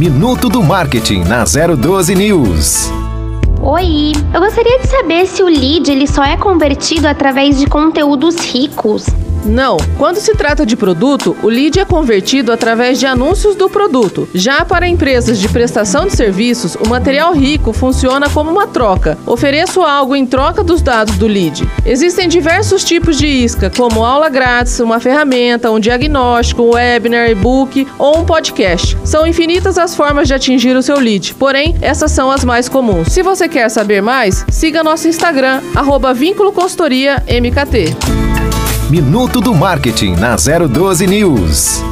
Minuto do Marketing na 012 News. Oi, eu gostaria de saber se o lead ele só é convertido através de conteúdos ricos. Não, quando se trata de produto, o lead é convertido através de anúncios do produto. Já para empresas de prestação de serviços, o material rico funciona como uma troca. Ofereço algo em troca dos dados do lead. Existem diversos tipos de isca, como aula grátis, uma ferramenta, um diagnóstico, um webinar, e-book ou um podcast. São infinitas as formas de atingir o seu lead, porém, essas são as mais comuns. Se você quer saber mais, siga nosso Instagram, @vinculoconsultoriamkt. Minuto do Marketing na 012 News.